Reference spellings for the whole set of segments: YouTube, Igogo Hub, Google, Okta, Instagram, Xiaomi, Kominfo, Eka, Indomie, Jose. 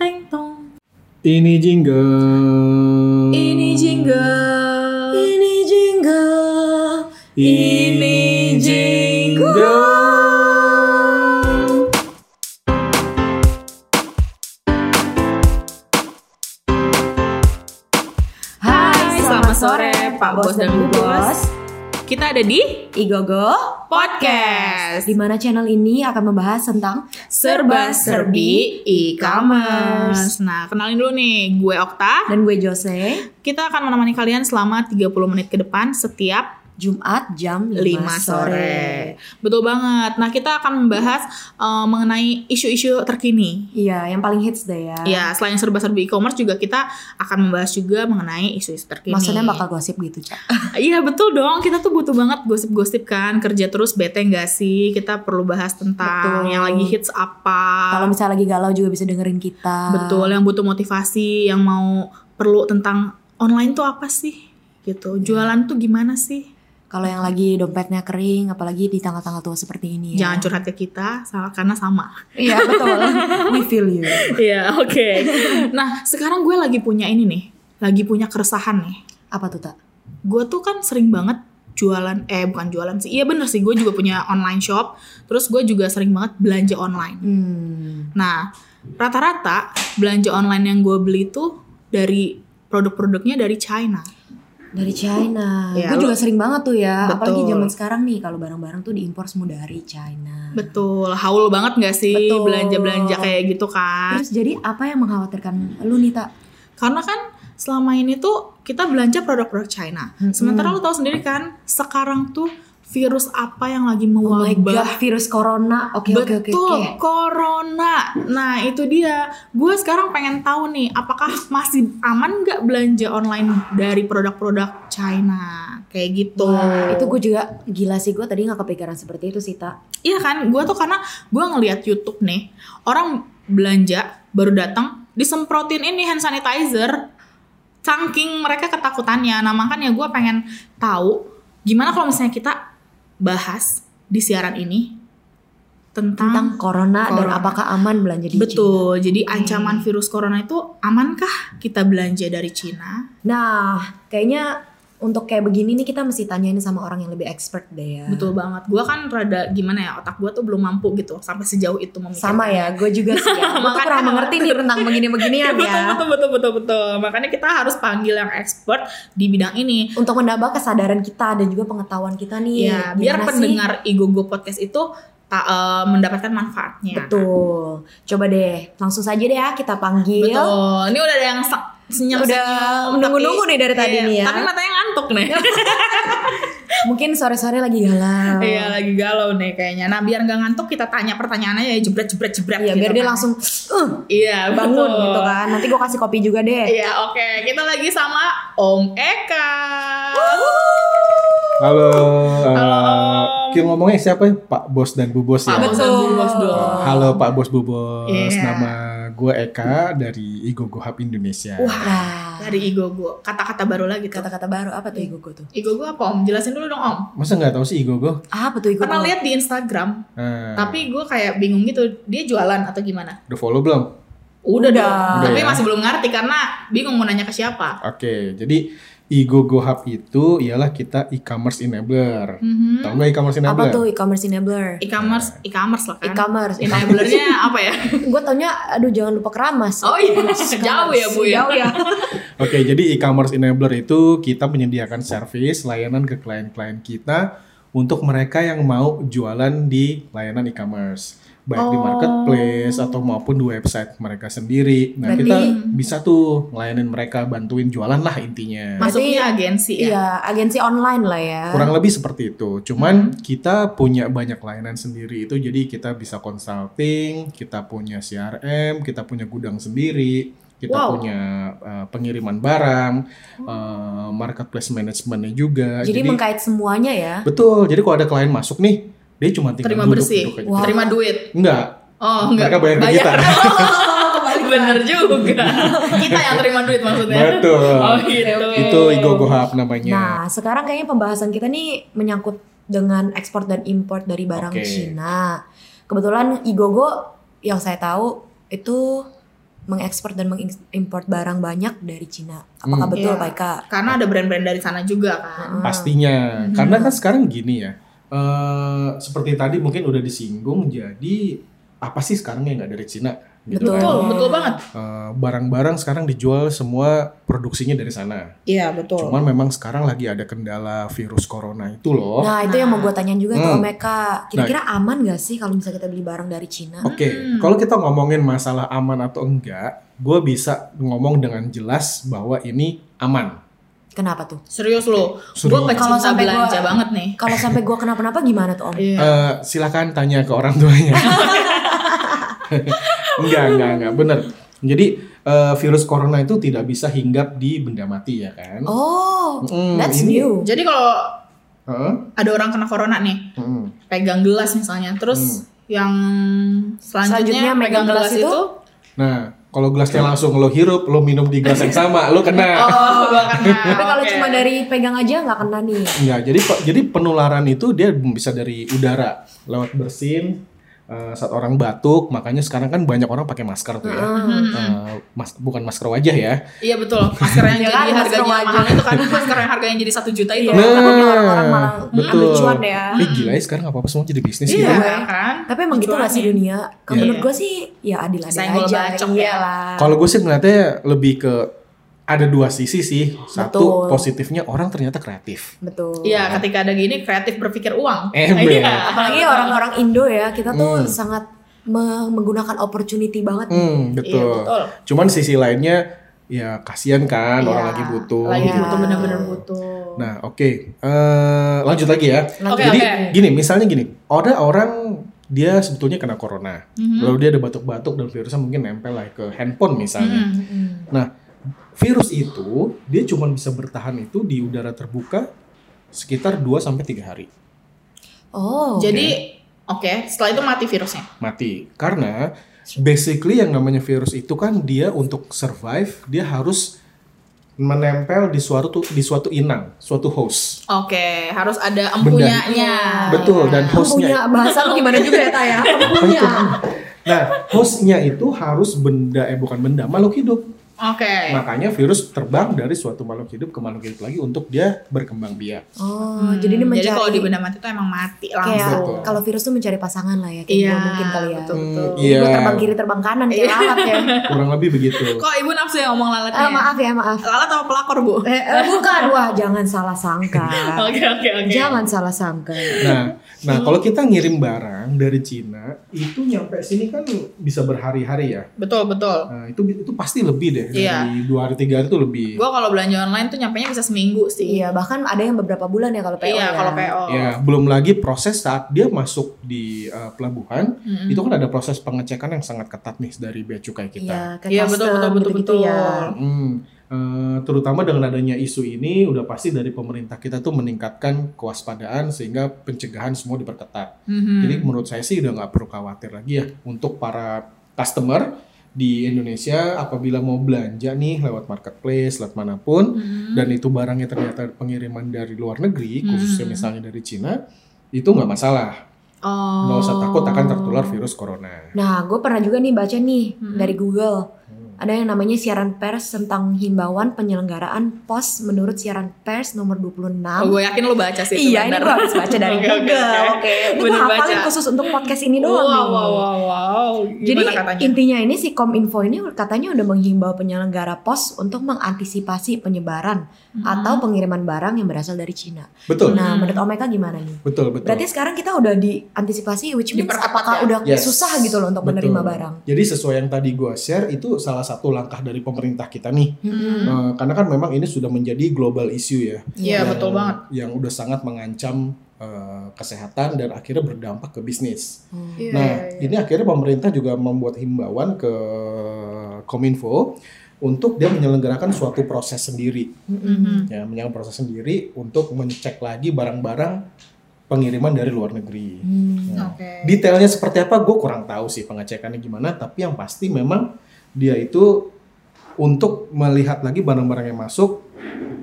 Teng tong. Ini jingle. Ini jingle. Ini jingle. Ini jingle. Hai, selamat sore Pak Bos dan Bu Bos. Kita ada di Igogo Podcast, di mana channel ini akan membahas tentang serba-serbi e-commerce. Nah, kenalin dulu nih, gue Okta dan gue Jose. Kita akan menemani kalian selama 30 menit ke depan setiap Jumat jam 5 sore. Betul banget. Nah, kita akan membahas mengenai isu-isu terkini. Iya, yang paling hits deh ya. Iya, selain serba-serbi e-commerce juga kita akan membahas juga mengenai isu-isu terkini. Maksudnya bakal gosip gitu, Cak. Iya, betul dong. Kita tuh butuh banget gosip-gosip kan. Kerja terus bete gak sih? Kita perlu bahas tentang betul. Yang lagi hits apa. Kalau misalnya lagi galau juga bisa dengerin kita. Betul, yang butuh motivasi, yang mau perlu tentang online tuh apa sih? Gitu. Jualan tuh gimana sih? Kalau yang lagi dompetnya kering, apalagi di tanggal-tanggal tua seperti ini ya. Jangan curhat ke kita, karena sama. Iya, betul. We feel you. Iya, oke. Okay. Nah, sekarang gue lagi punya ini nih. Lagi punya keresahan nih. Apa tuh, Tak? Gue tuh kan sering banget jualan, bukan jualan sih. Iya bener sih, gue juga punya online shop. Terus gue juga sering banget belanja online. Nah, rata-rata belanja online yang gue beli tuh dari produk-produknya dari China. Dari China, ya, gue juga sering banget tuh ya, betul. Apalagi zaman sekarang nih, kalau barang-barang tuh diimpor semua dari China. Betul, haul banget nggak sih betul. Belanja-belanja kayak gitu kan? Terus jadi apa yang mengkhawatirkan lu nih, Tak? Karena kan selama ini tuh kita belanja produk-produk China. Sementara lu tahu sendiri kan, sekarang tuh virus apa yang lagi mewabah? Oh my God, virus corona. Oke. Betul, corona. Nah itu dia. Gue sekarang pengen tahu nih, apakah masih aman nggak belanja online dari produk-produk China? Kayak gitu. Wah, itu gue juga gila sih, gue tadi nggak kepikiran seperti itu sih, Ta. Iya kan, gue tuh karena gue ngelihat YouTube nih, orang belanja baru datang disemprotin ini hand sanitizer, saking mereka ketakutannya. Nah makanya gue pengen tahu gimana kalau misalnya kita bahas di siaran ini tentang corona dan apakah aman belanja di China. Betul, jadi ancaman virus corona itu amankah kita belanja dari China? Nah, kayaknya untuk kayak begini nih kita mesti tanyain sama orang yang lebih expert deh ya. Betul banget, gue kan rada gimana ya, otak gue tuh belum mampu gitu sampai sejauh itu memikirkan. Sama ya, gue juga sih ya, gue kurang mengerti nih tentang begini-beginian ya. Betul, makanya kita harus panggil yang expert di bidang ini. Untuk menambah kesadaran kita dan juga pengetahuan kita nih. Ya, biar pendengar Igogo Podcast itu mendapatkan manfaatnya. Betul, coba deh langsung saja deh ya kita panggil. Betul, ini udah ada yang senyum-senyum nunggu-nunggu nih dari tadi nih ya. Tapi matanya ngantuk nih. Mungkin sore-sore lagi galau. Iya lagi galau nih kayaknya. Nah biar gak ngantuk kita tanya pertanyaannya ya jebret-jebret. Iya gitu biar dia kan langsung iya, bangun betul. Gitu kan. Nanti gue kasih kopi juga deh. Iya oke. Kita lagi sama Om Eka. Halo. Halo Om. Kita ngomongnya siapa ya? Pak Bos dan Bu Bos ya. Betul. Halo Pak Bos Bu Bos. Yeah. Nama gue Eka dari Igogo Hub Indonesia. Wah, dari Igogo. Kata-kata baru lagi tuh. Kata-kata baru apa tuh Igogo tuh? Igogo apa Om? Jelasin dulu dong Om. Masa gak tahu sih Igogo? Apa tuh Igogo? Pernah lihat di Instagram. Tapi gue kayak bingung gitu. Dia jualan atau gimana? Udah follow belum? Udah. Tapi ya? Masih belum ngerti karena bingung mau nanya ke siapa. Oke, jadi Igogo Hub itu ialah kita e-commerce enabler. Tahu nggak e-commerce enabler? Apa tuh e-commerce enabler? E-commerce lah kan. E-commerce enablernya apa ya? Gue taunya, aduh jangan lupa keramas. Oh iya, jauh ya Bu ya. Oke, jadi e-commerce enabler itu kita menyediakan service layanan ke klien-klien kita untuk mereka yang mau jualan di layanan e-commerce. Baik di marketplace atau maupun di website mereka sendiri. Nah berarti, kita bisa tuh ngelayanin mereka, bantuin jualan lah intinya. Maksudnya agensi ya? Iya, agensi online lah ya. Kurang lebih seperti itu. Cuman kita punya banyak layanan sendiri itu. Jadi kita bisa consulting, kita punya CRM, kita punya gudang sendiri. Kita punya pengiriman barang, marketplace manajemennya juga. Jadi mengkait semuanya ya? Betul, jadi kalau ada klien masuk nih, dia cuma tinggal duduk-duduk aja. Wow. Terima duit? Enggak. Mereka bayar ke kita. Bener juga. Kita yang terima duit maksudnya. Betul. Oh gitu. Itu Igogo Hub namanya. Nah sekarang kayaknya pembahasan kita nih menyangkut dengan ekspor dan impor dari barang Cina. Kebetulan Igogo yang saya tahu itu mengekspor dan mengimport barang banyak dari Cina. Apakah betul Pak Eka? Karena ada brand-brand dari sana juga kan. Pastinya. Karena kan sekarang gini ya. Seperti tadi mungkin udah disinggung, jadi apa sih sekarang yang nggak dari Cina? Gitu betul, kan? Betul banget. Barang-barang sekarang dijual semua produksinya dari sana. Iya betul. Cuman memang sekarang lagi ada kendala virus corona itu loh. Nah itu yang mau gue tanyain juga tuh mereka. Kira-kira aman nggak sih kalau misalnya kita beli barang dari Cina? Oke, kalau kita ngomongin masalah aman atau enggak, gue bisa ngomong dengan jelas bahwa ini aman. Kenapa tuh? Serius lo, gue pecinta belanja banget nih. Kalau sampai gue kenapa-napa gimana tuh Om? Silakan tanya ke orang tuanya. Enggak, bener. Jadi virus corona itu tidak bisa hinggap di benda mati ya kan? Oh, that's new. Jadi kalau ada orang kena corona nih, pegang gelas misalnya, terus yang selanjutnya pegang gelas itu, nah. Kalau gelasnya langsung lo hirup, lo minum di gelas yang sama, lo kena. Oh, gak kena. Tapi kalau cuma dari pegang aja gak kena nih. Enggak, jadi penularan itu dia bisa dari udara, lewat bersin, saat orang batuk, makanya sekarang kan banyak orang pakai masker tuh ya. Bukan masker wajah ya. Iya betul, masker yang jadi harganya mahal itu kan, masker yang harganya jadi 1 juta itu. Nah, orang-orang malah lucuan ya. Ini gila ya sekarang apa-apa semua jadi bisnis gitu. Iya kan. Tapi emang gitu gak sih dunia? Menurut gue sih ya adil-adil aja. Kalau gue sih ngeliatnya lebih ke ada dua sisi sih. Satu, positifnya orang ternyata kreatif. Betul. Iya, ketika ada gini kreatif berpikir uang. Apalagi orang-orang Indo ya, kita tuh sangat menggunakan opportunity banget. Betul. Iya, betul. Cuman sisi lainnya ya kasihan kan orang lagi butuh. Lagi butuh, benar-benar butuh. Nah, oke. Lanjut lagi ya. Jadi gini, misalnya gini. Ada orang dia sebetulnya kena corona. Lalu dia ada batuk-batuk dan virusnya mungkin nempel lah ke handphone misalnya. Nah, virus itu dia cuma bisa bertahan itu di udara terbuka sekitar 2-3 hari. Oh. Jadi setelah itu mati virusnya. Mati. Karena basically yang namanya virus itu kan dia untuk survive dia harus menempel di suatu inang, suatu host. Oke, harus ada empunyanya. Betul, dan hostnya. Empunya bahasa lu gimana juga ya Taya? Empunya. Nah, hostnya itu harus makhluk hidup. Makanya virus terbang dari suatu makhluk hidup ke makhluk hidup lagi untuk dia berkembang biak. Oh, jadi ini mencari. Jadi kalau di benda mati itu emang mati langsung. Kalau virus tuh mencari pasangan lah ya, kayak mungkin kali ya. Iya. Terbang kiri terbang kanan kayak lalat ya. Kurang lebih begitu. Kok ibu nafsu yang ngomong lalatnya? Maaf. Lalat sama pelakor bu? Bukan, wah jangan salah sangka. Oke. Jangan salah sangka. Nah kalau kita ngirim barang dari Cina itu nyampe sini kan bisa berhari-hari ya. Betul. Nah, itu pasti lebih deh. Dari 2 hari 3 hari tuh lebih. Gue kalau belanja online tuh nyampainya bisa seminggu sih. Iya, bahkan ada yang beberapa bulan ya kalau PO. Iya, kalau PO. Iya, belum lagi proses saat dia masuk di pelabuhan, itu kan ada proses pengecekan yang sangat ketat nih dari bea cukai kita. Iya, betul. Ya. Terutama dengan adanya isu ini udah pasti dari pemerintah kita tuh meningkatkan kewaspadaan sehingga pencegahan semua diperketat. Jadi menurut saya sih udah enggak perlu khawatir lagi ya untuk para customer di Indonesia apabila mau belanja nih lewat marketplace, lewat manapun dan itu barangnya ternyata pengiriman dari luar negeri, khususnya misalnya dari Cina, itu nggak masalah. Nggak usah takut akan tertular virus corona. Nah, gue pernah juga nih baca nih dari Google. Ada yang namanya siaran pers tentang himbauan penyelenggaraan pos menurut siaran pers nomor 26. Oh, gue yakin lo baca sih. Iya, ini gue harus baca dari Google. Ini gue hafalin khusus untuk podcast ini doang. Wow. Jadi katanya? Intinya ini si Kominfo ini katanya udah menghimbau penyelenggara pos untuk mengantisipasi penyebaran atau pengiriman barang yang berasal dari Cina. Betul. Nah, menurut Omeka gimana nih? Betul. Berarti sekarang kita udah diantisipasi, which means apakah udah susah gitu loh untuk menerima barang. Jadi sesuai yang tadi gue share itu salah satu langkah dari pemerintah kita nih, karena kan memang ini sudah menjadi global issue ya. Iya betul banget. Yang udah sangat mengancam kesehatan dan akhirnya berdampak ke bisnis. Ini akhirnya pemerintah juga membuat himbauan ke Kominfo untuk dia menyelenggarakan suatu proses sendiri, ya menyelenggarakan proses sendiri untuk mencek lagi barang-barang pengiriman dari luar negeri. Detailnya seperti apa gue kurang tahu sih pengecekannya gimana, tapi yang pasti memang dia itu untuk melihat lagi barang-barang yang masuk,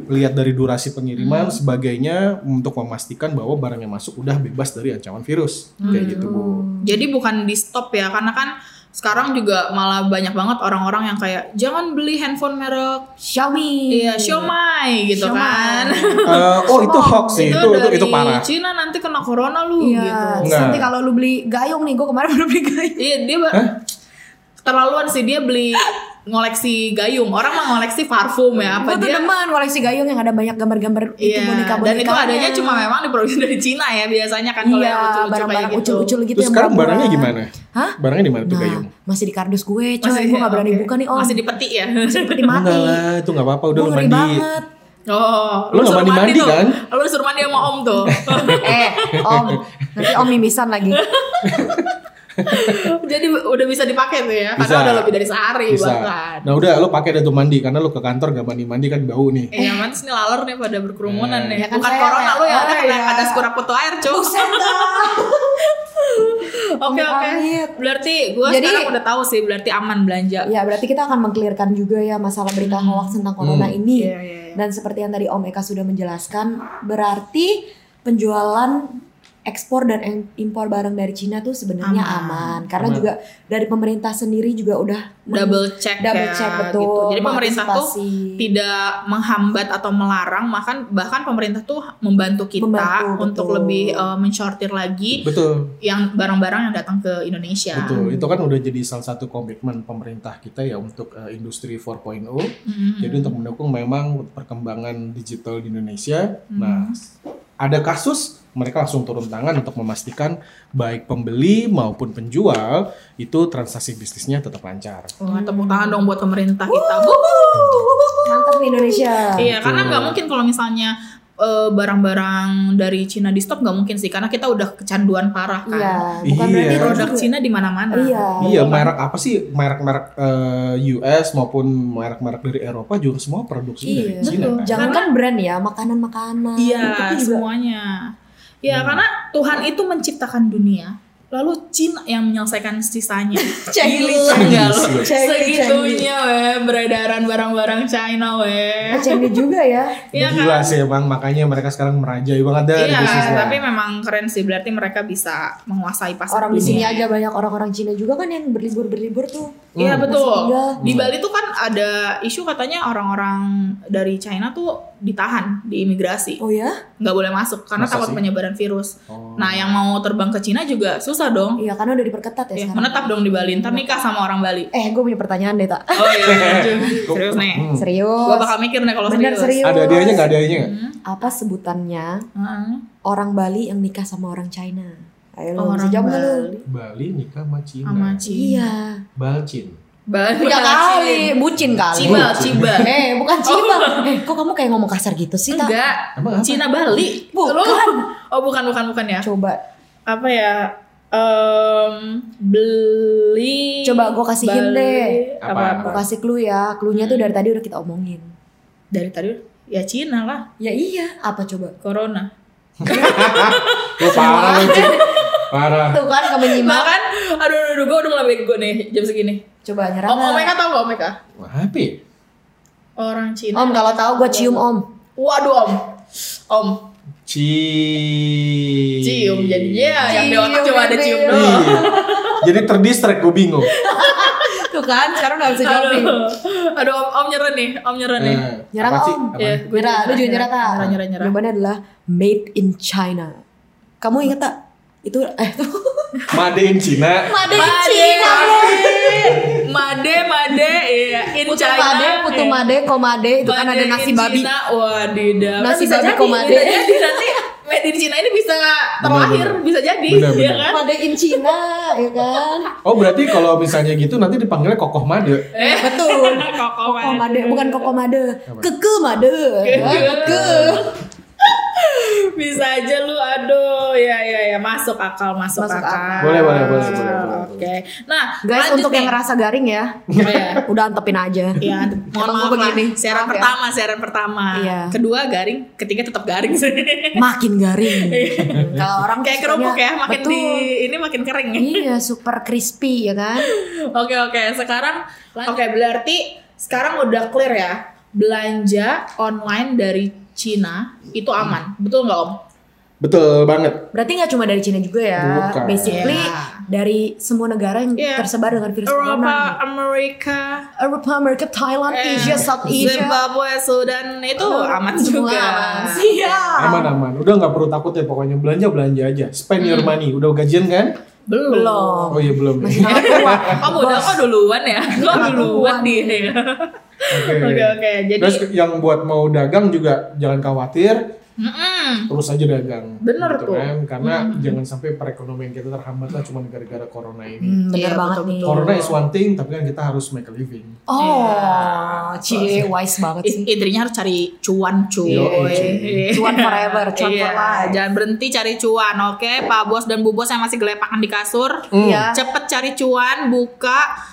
lihat dari durasi pengiriman sebagainya untuk memastikan bahwa barang yang masuk udah bebas dari ancaman virus. Kayak gitu Bu. Jadi bukan di stop ya, karena kan Sekarang juga malah banyak banget orang-orang yang kayak jangan beli handphone merek Xiaomi. Iya, Xiaomi gitu Xiaomi. Kan. Oh, itu hoax sih. Itu parah. Cina nanti kena corona lu iya, gitu. Nanti kalau lu beli gayung nih, gue kemarin baru beli gayung. Iya, dia terlaluan sih dia beli ngoleksi gayung. Orang mah ngoleksi parfum ya, apa dia teman ngoleksi gayung yang ada banyak gambar-gambar itu boneka-boneka. Dan itu adanya cuma memang diproduksi dari Cina ya biasanya kan kalau yang ucul-ucul kayak gitu. Ucul-ucul gitu. Terus sekarang barangnya gimana? Hah? Barangnya di mana tuh gayung? Masih di kardus gue, coy. Gue enggak berani buka nih, Om. Masih di peti ya. Masih di peti mati. Enggak, itu enggak apa-apa, udah lu mandi. Oh, lu gak mandi-mandi kan? Lu suruh mandi sama Om tuh. Om. Nanti Om mimisan lagi. Jadi udah bisa dipakai tuh ya, bisa. Karena udah lebih dari sehari bahkan. Nah udah lo pakai deh tuh mandi, karena lo ke kantor gak mandi-mandi kan bau nih. Iya mantis nih laler nih pada berkerumunan nih. Ya, bukan corona lo ya, karena ada skurap putu air cuy. Oke. Berarti gue sekarang udah tahu sih, berarti aman belanja. Ya berarti kita akan mengklirkan juga ya masalah berita hoax tentang corona ini. Yeah. Dan seperti yang tadi Om Eka sudah menjelaskan, berarti penjualan ekspor dan impor barang dari Cina tuh sebenarnya aman. Karena juga dari pemerintah sendiri juga udah double check ya, betul. Gitu. Jadi pemerintah tuh tidak menghambat atau melarang, bahkan pemerintah tuh membantu kita untuk lebih mensortir lagi yang barang-barang yang datang ke Indonesia. Betul. Itu kan udah jadi salah satu komitmen pemerintah kita ya untuk industri 4.0. Jadi untuk mendukung memang perkembangan digital di Indonesia. Nah, ada kasus mereka langsung turun tangan untuk memastikan baik pembeli maupun penjual itu transaksi bisnisnya tetap lancar. Wah, tepuk tangan dong buat pemerintah kita. Mantap Indonesia. Iya, karena nggak mungkin kalau misalnya barang-barang dari Cina di stop, nggak mungkin sih, karena kita udah kecanduan parah kan. Iya, bukan berarti produk Cina di mana-mana. Iya, merek apa sih, merek US maupun merek-merek dari Eropa juga semua produksi dari Cina. Kan? Jangan kan brand ya, makanan. Iya, semuanya. Ya karena Tuhan itu menciptakan dunia, lalu Cina yang menyelesaikan sisanya. Segitunya beredaran barang-barang China China juga ya. Gila sih bang, makanya mereka sekarang merajai banget dah di bisnisnya. Tapi memang keren sih, berarti mereka bisa menguasai pasar orang dunia. Di sini aja banyak orang-orang Cina juga kan yang berlibur tuh. Iya betul. Di Bali tuh kan ada isu katanya orang-orang dari China tuh ditahan di imigrasi. Oh ya? Gak boleh masuk karena takut penyebaran virus. Nah yang mau terbang ke Cina juga susah dong. Iya karena udah diperketat ya sekarang. Menetap dong di Bali. Ntar nikah sama orang Bali. Gue punya pertanyaan deh tak. Oh iya. Serius nih. Serius. Gue bakal mikir nih kalau serius. Ada adianya gak adianya gak? Apa sebutannya orang Bali yang nikah sama orang China? Ayo lo bisa jawab dulu. Bali nikah sama Cina. Iya. Balcin. Tiga kali, bucin kali. Ciba. Bukan Ciba. Kok kamu kayak ngomong kasar gitu sih? Enggak. Cina Bali. Bukan. Oh bukan ya. Coba. Apa ya? Beli. Coba gue kasihin deh. Apa? Gue kasih clue ya. Cluenya tuh dari tadi udah kita omongin. Dari tadi? Ya Cina lah. Ya iya. Apa coba? Corona. Gue parah. Tuh kan kemenyimak. Bahkan, aduh gue udah mulai bego nih jam segini. Coba nyerang. Om Eka tahu gak Om Eka? Apa? Orang Cina. Om kalau tahu gue cium Om. Waduh Om. Cium jadi yang di otak cuma ada cium doang. Jadi terdistract gue bingung. Tuh kan sekarang gak bisa jawab nih. Aduh Om nyerah nih. Nyerang Om. Nyerah. Lu juga nyerah tak? Nyerah. Jawabannya adalah made in China. Kamu inget tak? Itu made in Cina. Made in Cina. Iya. In putu China. Komade itu made kan ada nasi babi. Wadidaw. Nasi babi komade. Jadi nanti made in Cina ini bisa terlahir, bisa jadi ya kan? Made in Cina, ya kan? Oh, berarti kalau misalnya gitu nanti dipanggilnya kokoh made. Betul. Kokoh made, bukan kokoh made. Keke made. Bisa aja lu, aduh, ya masuk akal. Boleh. Oke. Nah, guys, untuk yang ngerasa garing ya, udah antepin aja. Iya, mohon maaf begini. Siaran pertama. Iya. Kedua garing, ketiga tetap garing sih. Makin garing. Kalau orang kayak kerupuk ya, makin di ini makin kering. Iya, super crispy ya kan. Oke. Sekarang berarti sekarang udah clear ya. Belanja online dari Cina itu aman, betul nggak Om? Betul banget. Berarti nggak cuma dari Cina juga ya. Bukan. Basically dari semua negara yang tersebar dengan virus corona. Eropa, Amerika, Thailand, Asia, South Asia, Zimbabwe, Sudan itu aman juga. Aman. Udah nggak perlu takut ya pokoknya, belanja aja. Spend your money. Udah gajian kan? Belum. Oh iya belum. Kamu udah kok duluan ya? Gua duluan. Oke. Jadi terus yang buat mau dagang juga jangan khawatir. Terus aja dagang, bener gitu tuh kan? Karena jangan sampai perekonomian kita terhambat lah cuma gara-gara corona ini. Bener banget nih. Corona is one thing, tapi kan kita harus make a living. Cie wise banget sih. Intinya harus cari cuan cuy. Cuan forever, cuan forever. Jangan berhenti cari cuan, oke? Pak Bos dan Bu Bos yang masih gelepakan di kasur, cepet cari cuan, buka.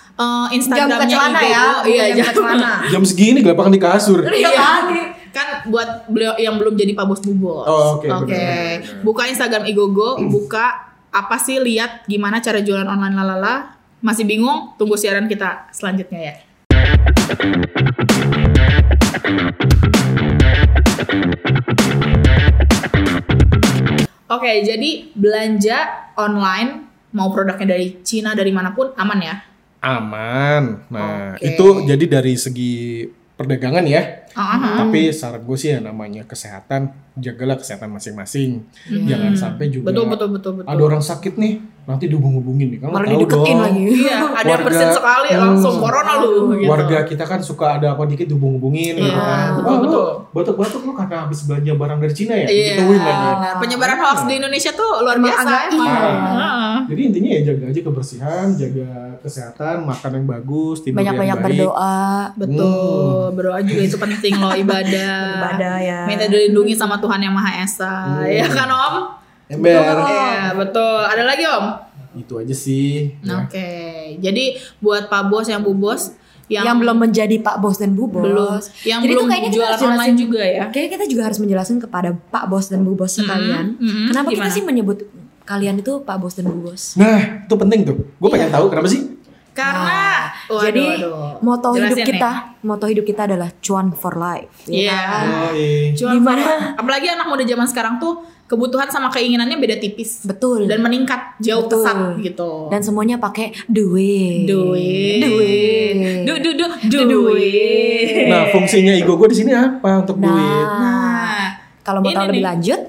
Instagramnya Igogo jam segini gelepakan di kasur. Kan buat beliau yang belum jadi Pak Bos Bu Bos. Oke. Buka Instagram Igogo, buka apa sih, lihat gimana cara jualan online lalala. Masih bingung? Tunggu siaran kita selanjutnya ya. Oke, jadi belanja online mau produknya dari Cina dari manapun aman ya. Aman. Nah, itu jadi dari segi perdagangan ya. Tapi saran gue sih ya, namanya kesehatan, jagalah kesehatan masing-masing. Jangan sampai juga betul. Ada orang sakit nih, nanti dihubung-hubungin nih. Kalau tahu dong. Iya, ada persen sekali langsung corona lu gitu. Warga kita kan suka ada apa dikit dihubung-hubungin gitu kan. Betul. Batuk-batuk lu karena habis belanja barang dari Cina ya. Diketahuin lagi. Penyebaran hoax di Indonesia tuh luar biasa emang. Jadi intinya ya jaga aja kebersihan, jaga kesehatan, makan yang bagus, tidur yang baik. Banyak-banyak berdoa. Betul. Berdoa juga itu penting loh, ibadah ya. Minta dilindungi sama Tuhan yang Maha Esa. Ya kan Om? Betul. Ada lagi Om? Itu aja sih. Oke. Jadi buat Pak Bos yang Bu Bos yang belum menjadi Pak Bos dan Bu Bos, yang jadi belum jualan online juga ya. Kayaknya kita juga harus menjelaskan kepada Pak Bos dan Bu Bos sekalian. Kenapa gimana? Kita sih menyebut kalian itu Pak Bos dan Bu Bos? Nah, itu penting tuh. Gue pengen tahu kenapa sih? Karena moto hidup kita, adalah cuan for life. Cuan for life. Apalagi anak muda zaman sekarang tuh kebutuhan sama keinginannya beda tipis. Betul. Dan meningkat jauh pesat gitu. Dan semuanya pakai duit. Nah, fungsinya Igogo di sini apa untuk duit? Nah, kalau mau tahu lebih lanjut,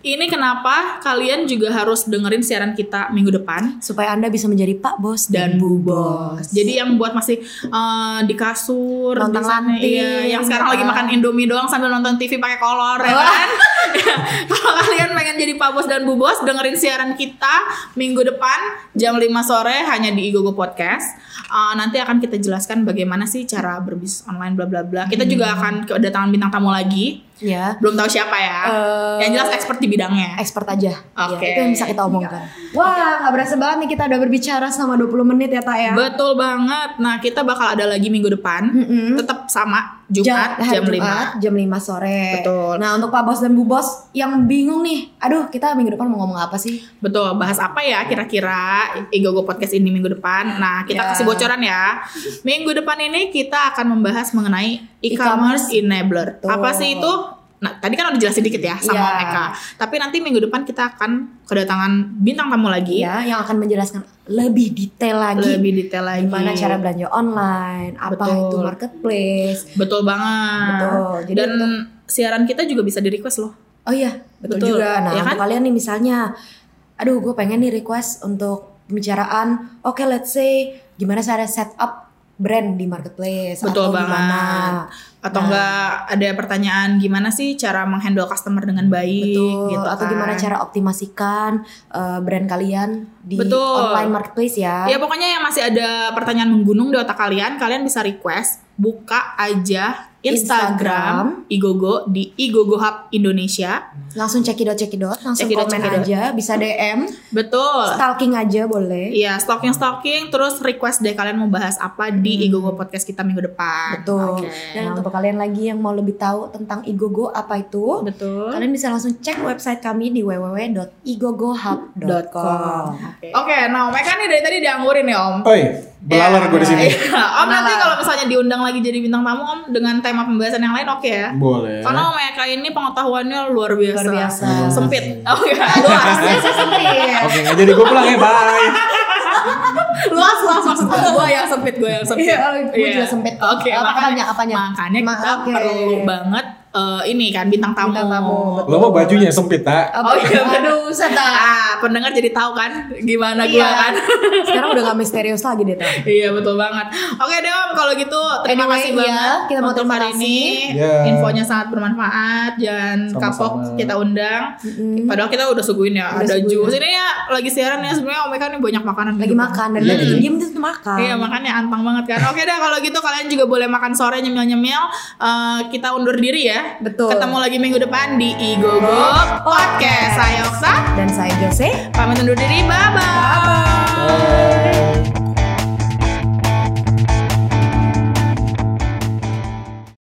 ini kenapa kalian juga harus dengerin siaran kita minggu depan supaya Anda bisa menjadi Pak Bos dan Bu Bos. Jadi yang buat masih di kasur, nonton lantai, yang sekarang lagi makan Indomie doang sambil nonton TV pakai kolor, ya kan? Kalau kalian pengen jadi Pak Bos dan Bu Bos, dengerin siaran kita minggu depan jam 5 sore hanya di Igogo Podcast. Nanti akan kita jelaskan bagaimana sih cara berbisnis online bla bla bla. Kita juga akan kedatangan bintang tamu lagi. Belum tahu siapa ya. Yang jelas expert di bidangnya. Expert aja. Itu yang bisa kita omongkan. Wah, gak berasa banget nih kita udah berbicara selama 20 menit ya, Ta ya. Betul banget. Nah, kita bakal ada lagi minggu depan. Tetap sama Jumat jam 5 sore. Betul. Nah, untuk Pak Bos dan Bu Bos yang bingung nih, aduh, kita minggu depan mau ngomong apa sih? Betul, bahas apa ya kira-kira Igogo Podcast ini minggu depan. Nah, kita kasih bocoran ya. Minggu depan ini kita akan membahas mengenai e-commerce enabler. Betul. Apa sih itu? Nah, tadi kan udah jelasin dikit ya sama Eka. Tapi nanti minggu depan kita akan kedatangan bintang tamu lagi yang akan menjelaskan lebih detail lagi. Gimana cara belanja online, apa itu marketplace. Betul banget. Jadi dan siaran kita juga bisa di-request loh. Oh iya, betul juga. Nah, untuk kalian nih misalnya, aduh gue pengen nih request untuk pembicaraan, oke, let's say gimana cara set up brand di marketplace. Betul banget. Gimana? Atau enggak ada pertanyaan gimana sih cara menghandle customer dengan baik. Gitu kan. Atau gimana cara optimasikan brand kalian di online marketplace ya. Ya pokoknya yang masih ada pertanyaan menggunung di otak kalian, kalian bisa request. Buka aja Instagram Igogo di Igogo Hub Indonesia. Langsung cekidot, langsung komen aja, bisa DM. Betul. Stalking aja boleh. Iya, stalking terus request deh kalian mau bahas apa di Igogo Podcast kita minggu depan. Betul. Okay. Dan untuk kalian lagi yang mau lebih tahu tentang Igogo apa itu, kalian bisa langsung cek website kami di www.igogohub.com. Oke, nah Om Eka nih dari tadi dianggurin ya Om. Belalar gue di sini. Om nanti kalau misalnya diundang lagi jadi bintang tamu Om dengan tema pembahasan yang lain oke okay ya? Boleh. Karena sama Eka ini pengetahuannya luar biasa. Luar biasa. Sempit. Oh iya. Luasnya sih sempit. Oke, okay, jadi gue pulang ya, bye. Luas maksudnya gue yang sempit. Iya, gue juga sempit. Oke, okay, makanya kita perlu banget ini kan bintang tamu. Lo mau bajunya sempit tak? Oh iya, aduh usah tak. Pendengar jadi tahu kan gimana iya. Gue kan. Sekarang udah gak misterius lagi deh tak. Iya betul banget. Oke deh Om, kalau gitu terima kasih banget kita untuk hari ini. Yeah. Infonya sangat bermanfaat dan kapok kita undang. Mm-hmm. Padahal kita udah suguhin ya. Ada jus ini ya lagi siaran ya sebenarnya Om Eka nih banyak makanan. Lagi gitu. Makan dan lagi diem tuh makan. Iya makannya antang banget kan. Oke deh kalau gitu kalian juga boleh makan sore nyemil-nyemil. Kita undur diri ya. Betul. Ketemu lagi minggu depan di Igogo Podcast. Saya Okta dan saya Jose. Pamit undur diri. Bye bye.